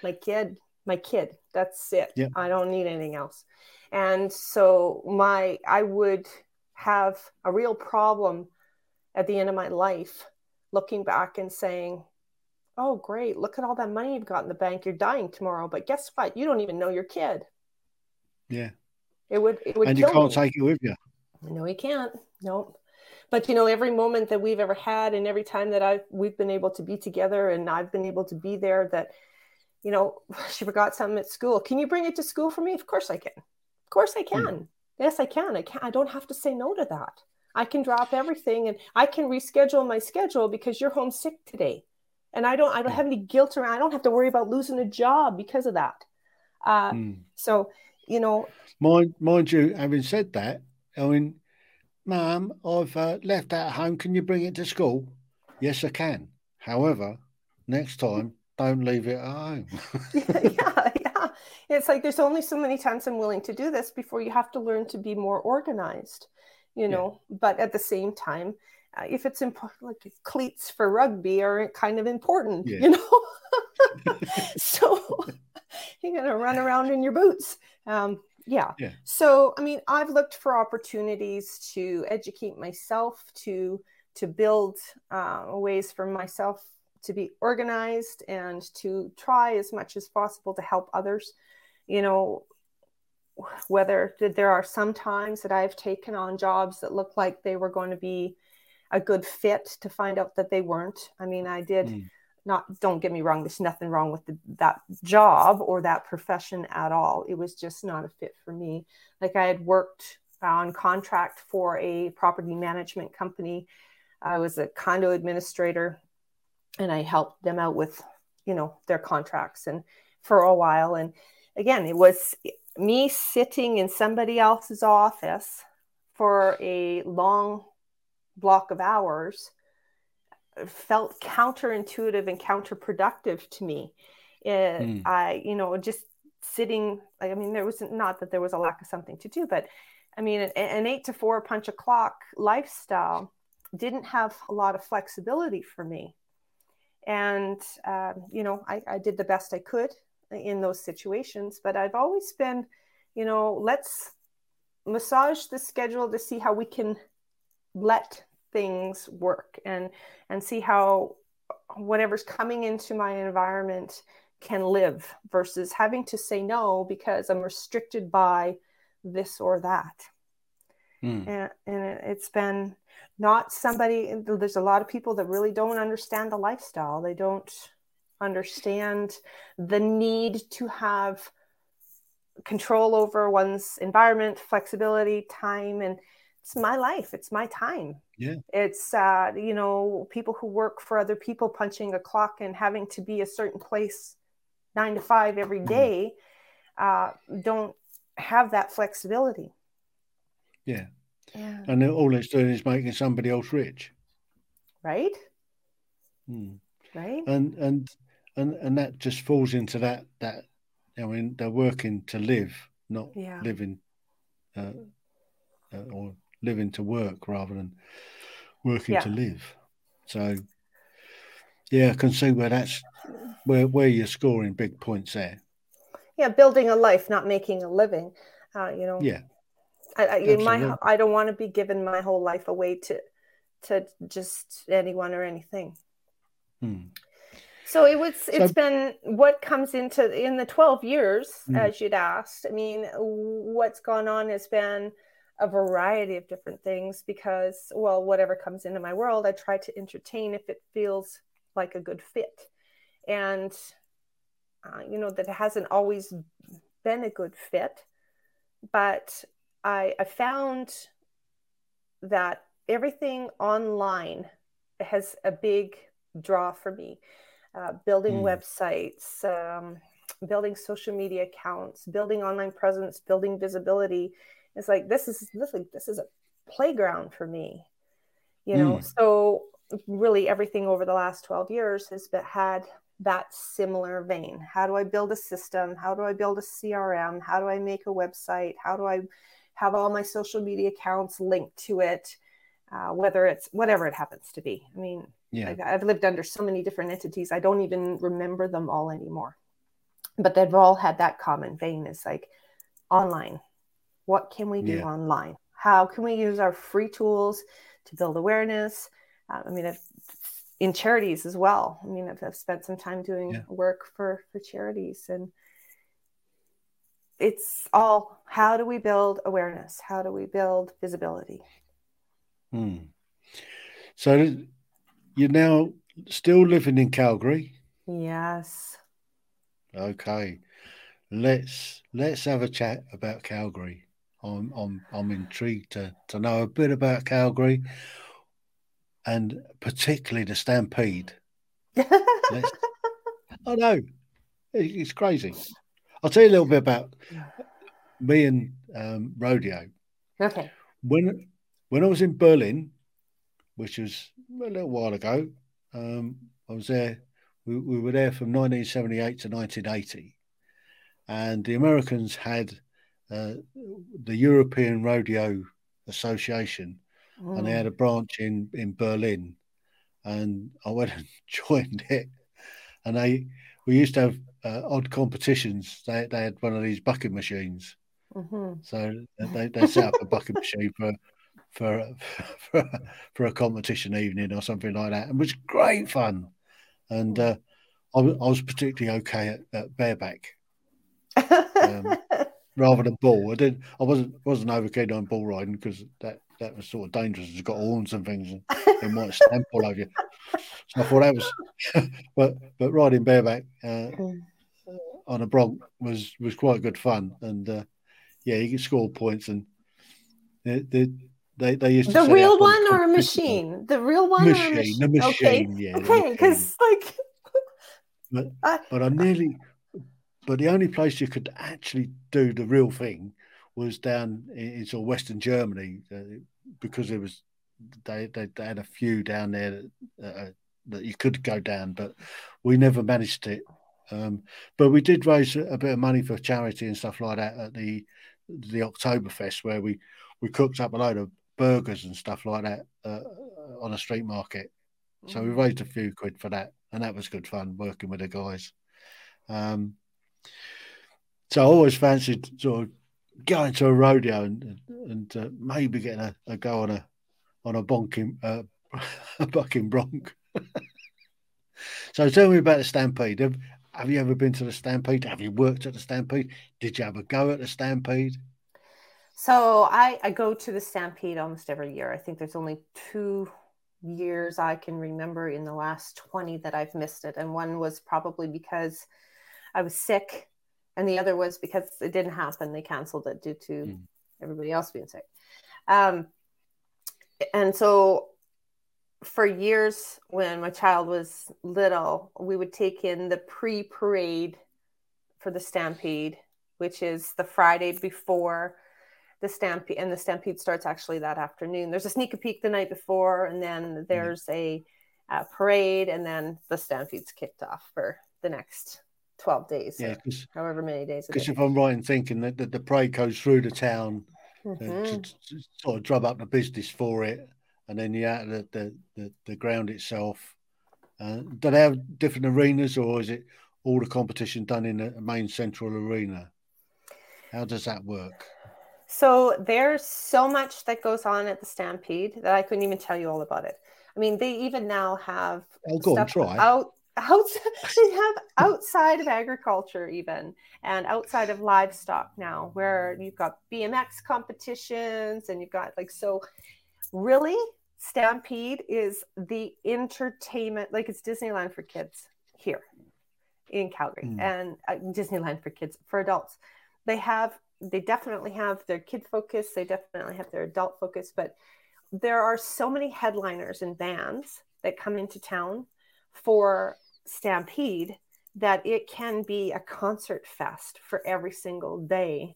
my kid, my kid, that's it. Yeah. I don't need anything else. And so my, I would have a real problem at the end of my life, looking back and saying, oh, great. Look at all that money you've got in the bank. You're dying tomorrow, but guess what? You don't even know your kid. Yeah. It would, it would, and you can't take it with you. No, you can't. Nope. But, you know, every moment that we've ever had and every time that I've, we've been able to be together and I've been able to be there that, you know, she forgot something at school. Can you bring it to school for me? Of course I can. Of course I can. Mm. Yes, I can. I can. I don't have to say no to that. I can drop everything and I can reschedule my schedule because you're homesick today. And I don't, I don't have any guilt around. I don't have to worry about losing a job because of that. Uh, mm. So, you know. Mind, mind you, having said that, I mean, Mom, I've uh, left that at home. Can you bring it to school? Yes, I can. However, next time, don't leave it at home. yeah, yeah, yeah. It's like there's only so many times I'm willing to do this before you have to learn to be more organized, you know. Yeah. But at the same time, uh, if it's important, like cleats for rugby are kind of important, yeah. you know. So you're going to run around in your boots. Um Yeah. yeah. So, I mean, I've looked for opportunities to educate myself, to to build uh, ways for myself to be organized and to try as much as possible to help others. You know, whether there are some times that I've taken on jobs that looked like they were going to be a good fit to find out that they weren't. I mean, I did mm. Not, don't get me wrong, there's nothing wrong with the, that job or that profession at all. It was just not a fit for me. Like I had worked on contract for a property management company. I was a condo administrator and I helped them out with, you know, their contracts and for a while. And again, it was me sitting in somebody else's office for a long block of hours felt counterintuitive and counterproductive to me. It, mm. I, you know, just sitting, like, I mean, there was not that there was a lack of something to do, but I mean, an, an eight to four punch a clock lifestyle didn't have a lot of flexibility for me. And, um, you know, I, I did the best I could in those situations, but I've always been, you know, let's massage the schedule to see how we can let things work and, and see how whatever's coming into my environment can live versus having to say no because I'm restricted by this or that. Mm. And, and it's been not somebody, there's a lot of people that really don't understand the lifestyle. They don't understand the need to have control over one's environment, flexibility, time. And it's my life. It's my time. Yeah. It's, uh, you know, people who work for other people punching a clock and having to be a certain place nine to five every day uh, don't have that flexibility. Yeah. Yeah. And all it's doing is making somebody else rich. Right. Hmm. Right. And, and, and, and that just falls into that, that, I mean, they're working to live, not yeah. living uh, uh, or living to work rather than working yeah. to live. So, yeah, I can see where that's, where, where you're scoring big points there. Yeah. Building a life, not making a living, uh, you know. Yeah. I, I, in my, I don't want to be giving my whole life away to to just anyone or anything. Hmm. So it was. It's so, been what comes into in the twelve years, hmm. as you'd asked. I mean, what's gone on has been a variety of different things because, well, whatever comes into my world, I try to entertain if it feels like a good fit, and uh, you know that it hasn't always been a good fit, but. I found that everything online has a big draw for me. Uh, building mm. websites, um, building social media accounts, building online presence, building visibility. It's like this is this like this is a playground for me, you know. Mm. So really, everything over the last twelve years has been, had that similar vein. How do I build a system? How do I build a C R M? How do I make a website? How do I have all my social media accounts linked to it, uh, whether it's whatever it happens to be. I mean, yeah. I've, I've lived under so many different entities. I don't even remember them all anymore, but they've all had that common vein. It's like online. What can we do yeah. online? How can we use our free tools to build awareness? Uh, I mean, I've, in charities as well. I mean, I've, I've spent some time doing yeah. work for, for charities and, it's all, how do we build awareness? How do we build visibility? Hmm. So you're now still living in Calgary? Yes. Okay. Let's let's have a chat about Calgary. I'm I'm I'm intrigued to, to know a bit about Calgary and particularly the Stampede. Let's, I know. It's crazy. I'll tell you a little bit about me and um, rodeo. Okay. When when I was in Berlin, which was a little while ago, um, I was there. We, we were there from nineteen seventy-eight to nineteen eighty, and the Americans had uh, the European Rodeo Association, mm. and they had a branch in, in Berlin, and I went and joined it, and they we used to have. Uh, odd competitions. They they had one of these bucking machines, mm-hmm. so they, they set up a bucking machine for for for a, for a competition evening or something like that, and it was great fun. And uh, I, I was particularly okay at, at bareback um, rather than ball. I didn't. I wasn't wasn't over keen on ball riding because that, that was sort of dangerous. It's got horns and things, and it might stamp all over you. So I thought that was, but but riding bareback. Uh, mm. on a bronc was, was quite good fun. And, uh, yeah, you can score points. And they, they, they, they used to the real one or a machine? The real one machine, or a machine? The machine, okay. yeah. Okay, because, like... But, I, but I nearly... But the only place you could actually do the real thing was down in, in sort of Western Germany, uh, because it was they, they they had a few down there that, uh, that you could go down, but we never managed it. Um, but we did raise a bit of money for charity and stuff like that at the the Oktoberfest, where we, we cooked up a load of burgers and stuff like that uh, on a street market. So we raised a few quid for that, and that was good fun working with the guys. Um, so I always fancied sort of going to a rodeo and and uh, maybe getting a, a go on a on a bonking uh, a bucking bronc. So tell me about the Stampede. Have, have you ever been to the Stampede? Have you worked at the Stampede? Did you have a go at the Stampede? So I, I go to the Stampede almost every year. I think there's only two years I can remember in the last twenty that I've missed it. And one was probably because I was sick, and the other was because it didn't happen. They canceled it due to mm. everybody else being sick. Um, and so for years when my child was little, we would take in the pre-parade for the Stampede, which is the Friday before the Stampede, and the Stampede starts actually that afternoon. There's a sneak a peek the night before, and then there's a, a parade, and then the Stampede's kicked off for the next twelve days, yeah, however many days. Because if I'm right in thinking that the, the parade goes through the town, mm-hmm. uh, to, to sort of drum up the business for it, and then you're out of the, the, the ground itself. Uh, do they have different arenas, or is it all the competition done in the main central arena? How does that work? So there's so much that goes on at the Stampede that I couldn't even tell you all about it. I mean, they even now have oh, go stuff on, try. out out they have outside of agriculture even, and outside of livestock now, where you've got B M X competitions, and you've got like, so really Stampede is the entertainment, like it's Disneyland for kids here in Calgary, mm. and uh, Disneyland for kids, for adults. They have They definitely have their kid focus. They definitely have their adult focus. But there are so many headliners and bands that come into town for Stampede that it can be a concert fest for every single day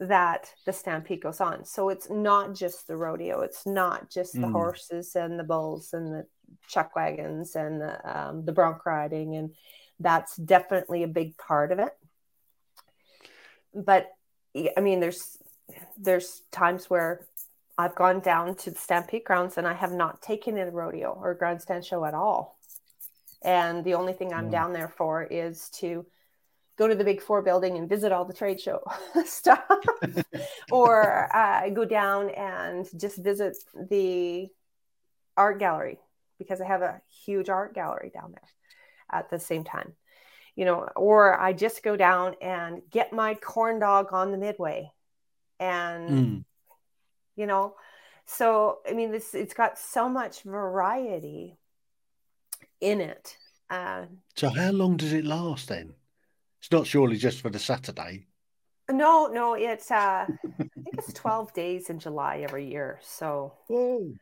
that the Stampede goes on. So it's not just the rodeo. It's not just the mm. horses and the bulls and the chuck wagons and the, um, the bronc riding. And that's definitely a big part of it. But I mean, there's there's times where I've gone down to the Stampede grounds and I have not taken in a rodeo or a grandstand show at all. And the only thing I'm mm. down there for is to go to the Big Four building and visit all the trade show stuff, or I uh, go down and just visit the art gallery, because I have a huge art gallery down there at the same time. You know, or I just go down and get my corn dog on the midway, and mm. you know, so I mean, this it's got so much variety in it. Uh, so how long does it last then? It's not surely just for the Saturday. No, no, it's uh, I think it's twelve days in July every year. So Whoa.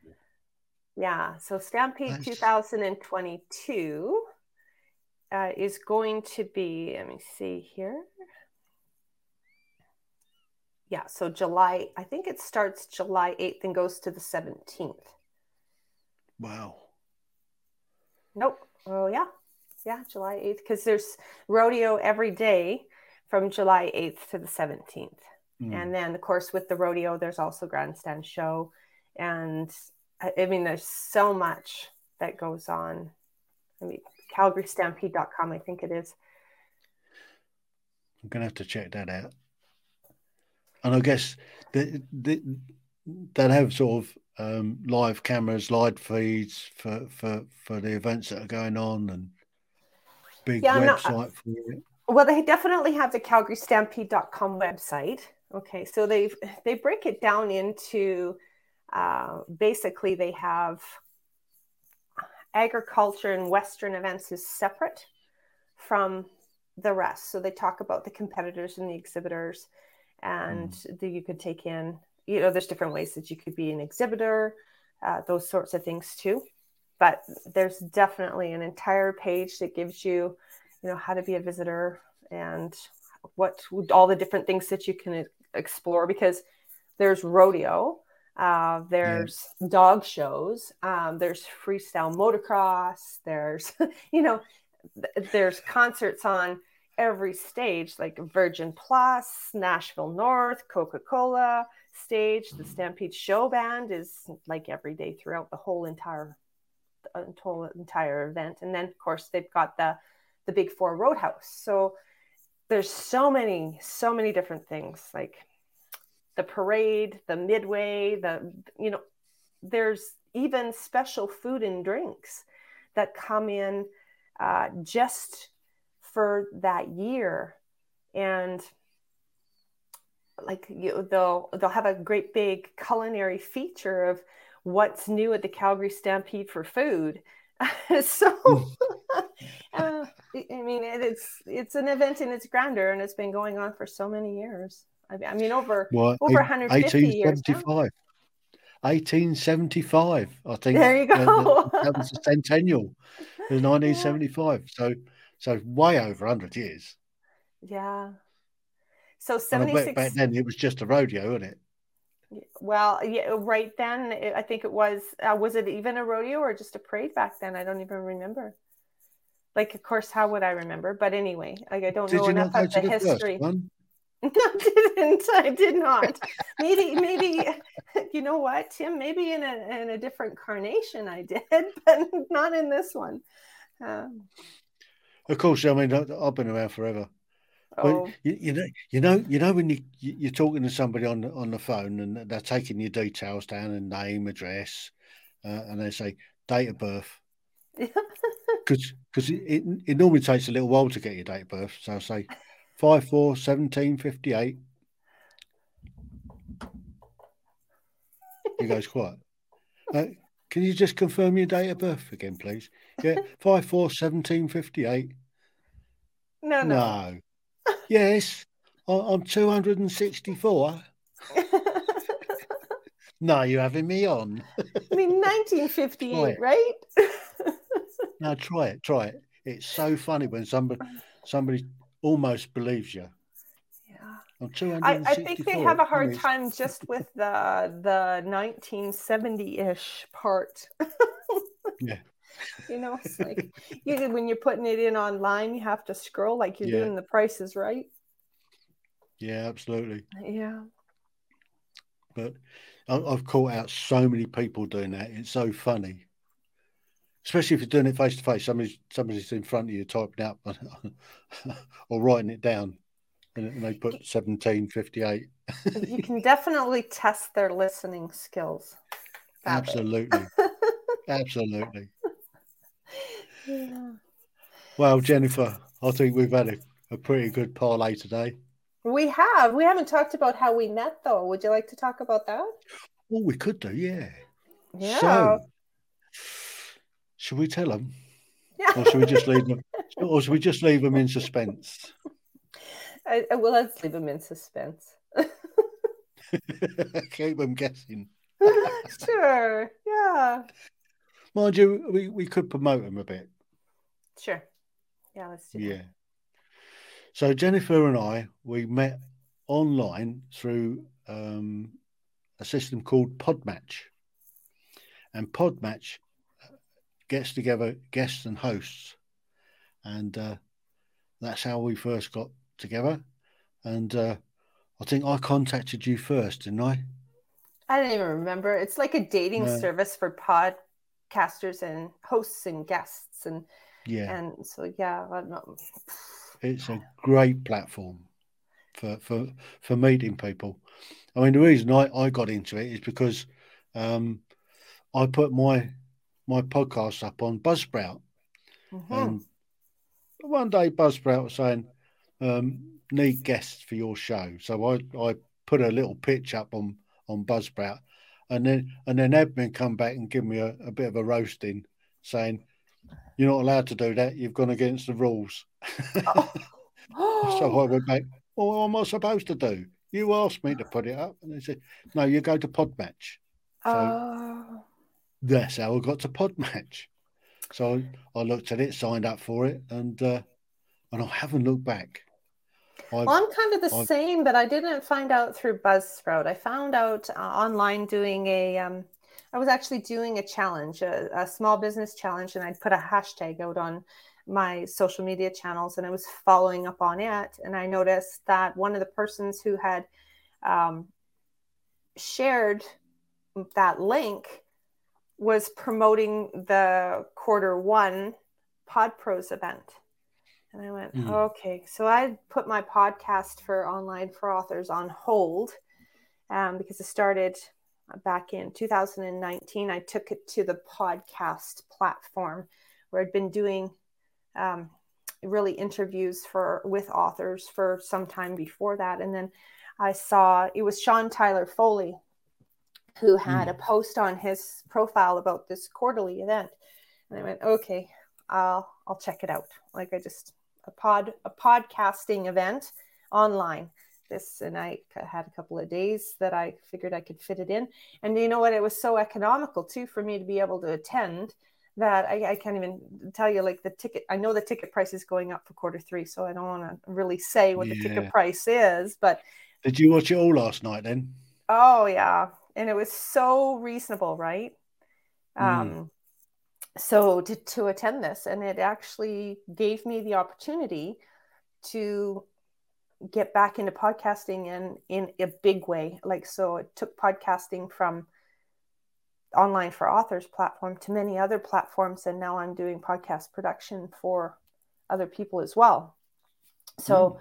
yeah, so Stampede That's... twenty twenty-two. Uh, is going to be, let me see here. Yeah, so July, I think it starts July eighth and goes to the seventeenth. Wow. Nope. Oh, yeah. Yeah, July eighth, because there's rodeo every day from July eighth to the seventeenth. Mm. And then, of course, with the rodeo, there's also grandstand show. And I, I mean, there's so much that goes on. I mean, Calgary Stampede dot com, I think it is. I'm going to have to check that out. And I guess they, they, they'll have sort of um, live cameras, live feeds for, for, for the events that are going on, and big yeah, website not, for it. Well, they definitely have the Calgary Stampede dot com website. Okay, so they they break it down into uh, basically they have agriculture and Western events is separate from the rest. So they talk about the competitors and the exhibitors, and mm. that you could take in, you know, there's different ways that you could be an exhibitor, uh, those sorts of things too. But there's definitely an entire page that gives you, you know, how to be a visitor and what all the different things that you can explore, because there's rodeo, uh, there's yes. dog shows, um, there's freestyle motocross, there's, you know, th- there's concerts on every stage, like Virgin Plus, Nashville North, Coca-Cola stage, the Stampede Show Band is like every day throughout the whole entire whole entire event. And then of course they've got the the Big Four Roadhouse. So there's so many so many different things, like the parade, the midway, the, you know, there's even special food and drinks that come in uh, just for that year. And like you, they'll they'll have a great big culinary feature of what's new at the Calgary Stampede for food. So uh, I mean, it, it's it's an event in its grandeur, and it's been going on for so many years. I, I mean, over well, over one hundred fifty years now. eighteen seventy-five, I think. There you go. That was the centennial in nineteen seventy-five. Yeah. So. So way over one hundred years. Yeah. So seventy-six... Back then, it was just a rodeo, wasn't it? Well, yeah, right then, it, I think it was... Uh, was it even a rodeo or just a parade back then? I don't even remember. Like, of course, how would I remember? But anyway, like, I don't did know enough of the, the history. No, I didn't. I did not. Maybe, maybe, you know what, Tim? Maybe in a, in a different carnation I did, but not in this one. Um Of course, I mean, I've been around forever. Oh. But you, you know, you know, you know when you, you're talking to somebody on on the phone and they're taking your details down and name, address, uh, and they say date of birth, because because it, it normally takes a little while to get your date of birth. So I say five four seventeen fifty eight. He goes quiet. Uh, Can you just confirm your date of birth again, please? Yeah, five four seventeen fifty eight. No, no. No. Yes, I'm two hundred and sixty four. No, you're having me on. I mean, nineteen fifty eight, right? No, try it, try it. It's so funny when somebody somebody almost believes you. I, I think they have a hard time just with the the nineteen seventy-ish part. Yeah. You know, it's like you, when you're putting it in online, you have to scroll like you're yeah. doing the prices, right? Yeah, absolutely. Yeah. But I've caught out so many people doing that. It's so funny. Especially if you're doing it face-to-face. Somebody's, somebody's in front of you typing out or writing it down. And they put seventeen fifty-eight. You can definitely test their listening skills. Absolutely. Absolutely. Yeah. Well, Jennifer, I think we've had a, a pretty good parlay today. We have. We haven't talked about how we met, though. Would you like to talk about that? Well, we could do, yeah. Yeah. So, should we tell them? Yeah. Or should we just leave them, or should we just leave them in suspense? I, well, let's leave them in suspense. Keep them guessing. Sure, yeah. Mind you, we, we could promote them a bit. Sure. Yeah, let's do yeah. that. Yeah. So Jennifer and I, we met online through um, a system called Podmatch. And Podmatch gets together guests and hosts. And uh, that's how we first got together, and uh, I think I contacted you first, didn't I? I don't even remember. It's like a dating no. service for podcasters and hosts and guests, and yeah, and so yeah, I'm not... it's a great platform for for for meeting people. I mean, the reason I, I got into it is because um, I put my my podcast up on Buzzsprout, mm-hmm. and one day Buzzsprout was saying, Um, need guests for your show. So I, I put a little pitch up on, on Buzzsprout, and then and then admin come back and give me a, a bit of a roasting, saying you're not allowed to do that. You've gone against the rules. Oh. So I went back. Well, what am I supposed to do? You asked me to put it up, and they said no. You go to Podmatch. So oh. That's how I got to Podmatch. So I, I looked at it, signed up for it, and uh, and I haven't looked back. Well, I'm kind of the on... same, but I didn't find out through Buzzsprout. I found out uh, online doing a, um, I was actually doing a challenge, a, a small business challenge, and I'd put a hashtag out on my social media channels, and I was following up on it. And I noticed that one of the persons who had um, shared that link was promoting the Quarter One Pod Pros event. And I went, mm. okay. So I put my podcast for Online for Authors on hold um, because it started back in two thousand nineteen. I took it to the podcast platform where I'd been doing um, really interviews for with authors for some time before that. And then I saw it was Sean Tyler Foley who had mm. a post on his profile about this quarterly event. And I went, okay, I'll, I'll check it out. Like I just, a pod, a podcasting event online this, and I had a couple of days that I figured I could fit it in. And you know what? It was so economical too, for me to be able to attend that I, I can't even tell you, like the ticket, I know the ticket price is going up for quarter three, so I don't want to really say what yeah. the ticket price is, but. Did you watch it all last night then? Oh yeah. And it was so reasonable, right? Mm. Um, so to, to attend this, and it actually gave me the opportunity to get back into podcasting in, in a big way. Like, so it took podcasting from Online for Authors platform to many other platforms. And now I'm doing podcast production for other people as well. So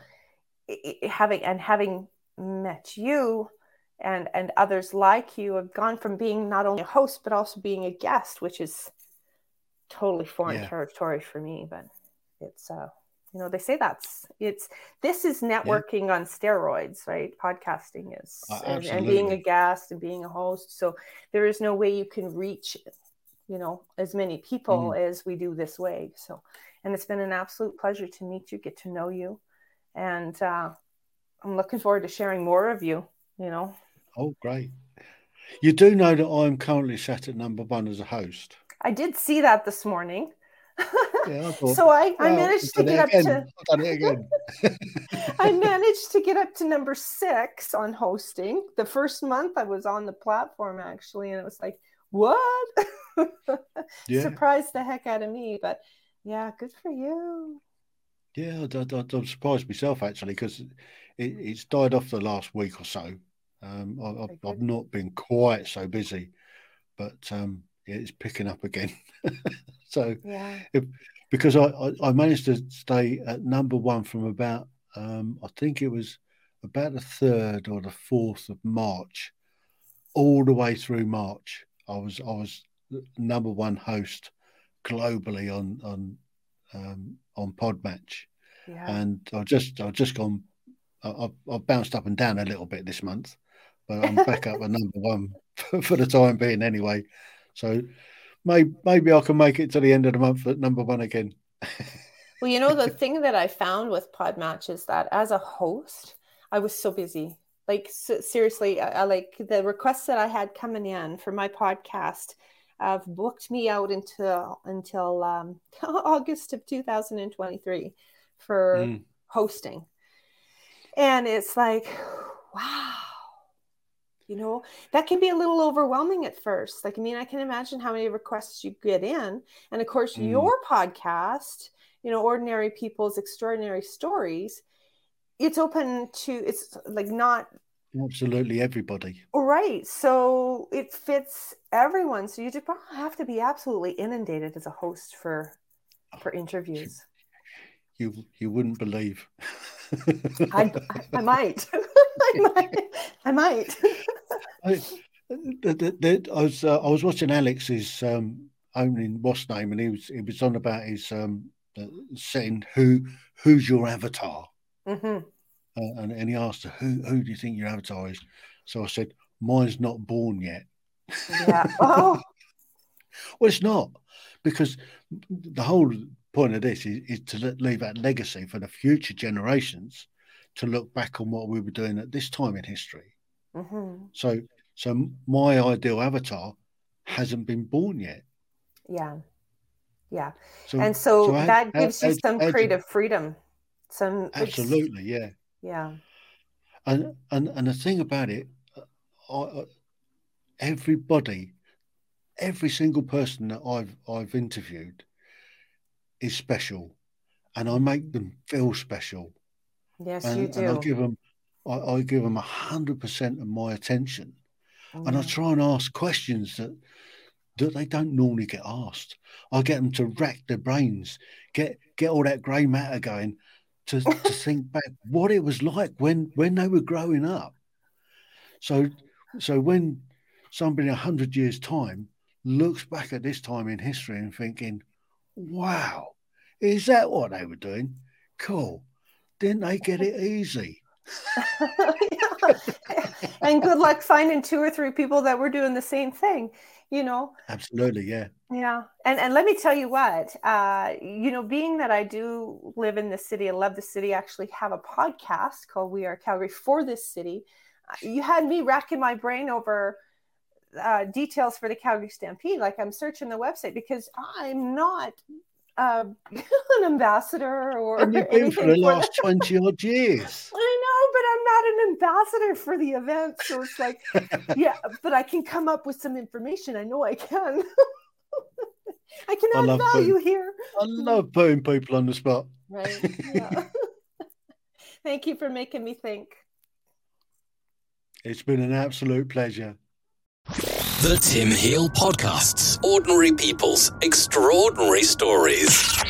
mm. it, it, having, and having met you and, and others like you, have gone from being not only a host, but also being a guest, which is totally foreign yeah. territory for me, but it's uh you know, they say that's it's this is networking yeah. on steroids, right? Podcasting is uh, and, and being a guest and being a host, so there is no way you can reach, you know, as many people mm. as we do this way. So, and it's been an absolute pleasure to meet you, get to know you, and uh I'm looking forward to sharing more of you, you know. Oh, great. You do know that I'm currently sat at number one as a host. I did see that this morning. Yeah, I thought, so I, well, I managed to get up to I've done it again. I managed to get up to number six on hosting. The first month I was on the platform actually, and it was like, what? Yeah. Surprised the heck out of me, but yeah, good for you. Yeah, I, I, I'm surprised myself actually, because it, it's died off the last week or so. Um, I, I've, I've not been quite so busy, but um, it's picking up again. So yeah. if, because I, I, I managed to stay at number one from about, um, I think it was about the third or the fourth of March, all the way through March. I was I was number one host globally on on um, on Podmatch, yeah. and I've just I've just gone, I've, I've bounced up and down a little bit this month, but I'm back up at number one for, for the time being anyway. So maybe, maybe I can make it to the end of the month at number one again. Well, you know, the thing that I found with Podmatch is that as a host, I was so busy. Like, so, seriously, I, I, like the requests that I had coming in for my podcast have uh, booked me out until, until um, August of two thousand twenty-three for mm. hosting. And it's like, wow. You know, that can be a little overwhelming at first. Like, I mean, I can imagine how many requests you get in. And of course, mm. your podcast, you know, Ordinary People's Extraordinary Stories, it's open to, it's like not. Absolutely everybody. Right. So it fits everyone. So you just have to be absolutely inundated as a host for for interviews. You, you wouldn't believe. I, I, I might. I might. I might. I, the, the, the, I was uh, I was watching Alex's um, own what's name, and he was he was on about his um, uh, saying who who's your avatar, mm-hmm. uh, and and he asked her, who who do you think your avatar is? So I said, mine's not born yet. Yeah. Oh. Well, it's not, because the whole point of this is, is to leave that legacy for the future generations to look back on what we were doing at this time in history. Mm-hmm. So, so my ideal avatar hasn't been born yet. Yeah, yeah, so, and so, so that how, gives how, you some how, creative how, freedom. Some absolutely, yeah. Yeah. And and and the thing about it, everybody, every single person that I've I've interviewed is special, and I make them feel special. Yes, and, you do. And I give them, I, I give them a hundred percent of my attention, mm. and I try and ask questions that that they don't normally get asked. I get them to rack their brains, get get all that grey matter going, to, to think back what it was like when when they were growing up. So so when somebody in a hundred years' time looks back at this time in history and thinking, wow, is that what they were doing? Cool. Didn't they get it easy? And good luck finding two or three people that were doing the same thing, you know? Absolutely, yeah. Yeah. And and let me tell you what, uh, you know, being that I do live in the city, I love the city, I actually have a podcast called We Are Calgary for this city. You had me racking my brain over uh, details for the Calgary Stampede. Like, I'm searching the website because I'm not Uh, an ambassador or and you've been for the last twenty odd years. I know, but I'm not an ambassador for the event, so it's like, yeah, but I can come up with some information. I know I can. I can add I value putting, here. I love putting people on the spot. Right. Yeah. Thank you for making me think. It's been an absolute pleasure. The Tim Heale Podcasts. Ordinary people's extraordinary stories.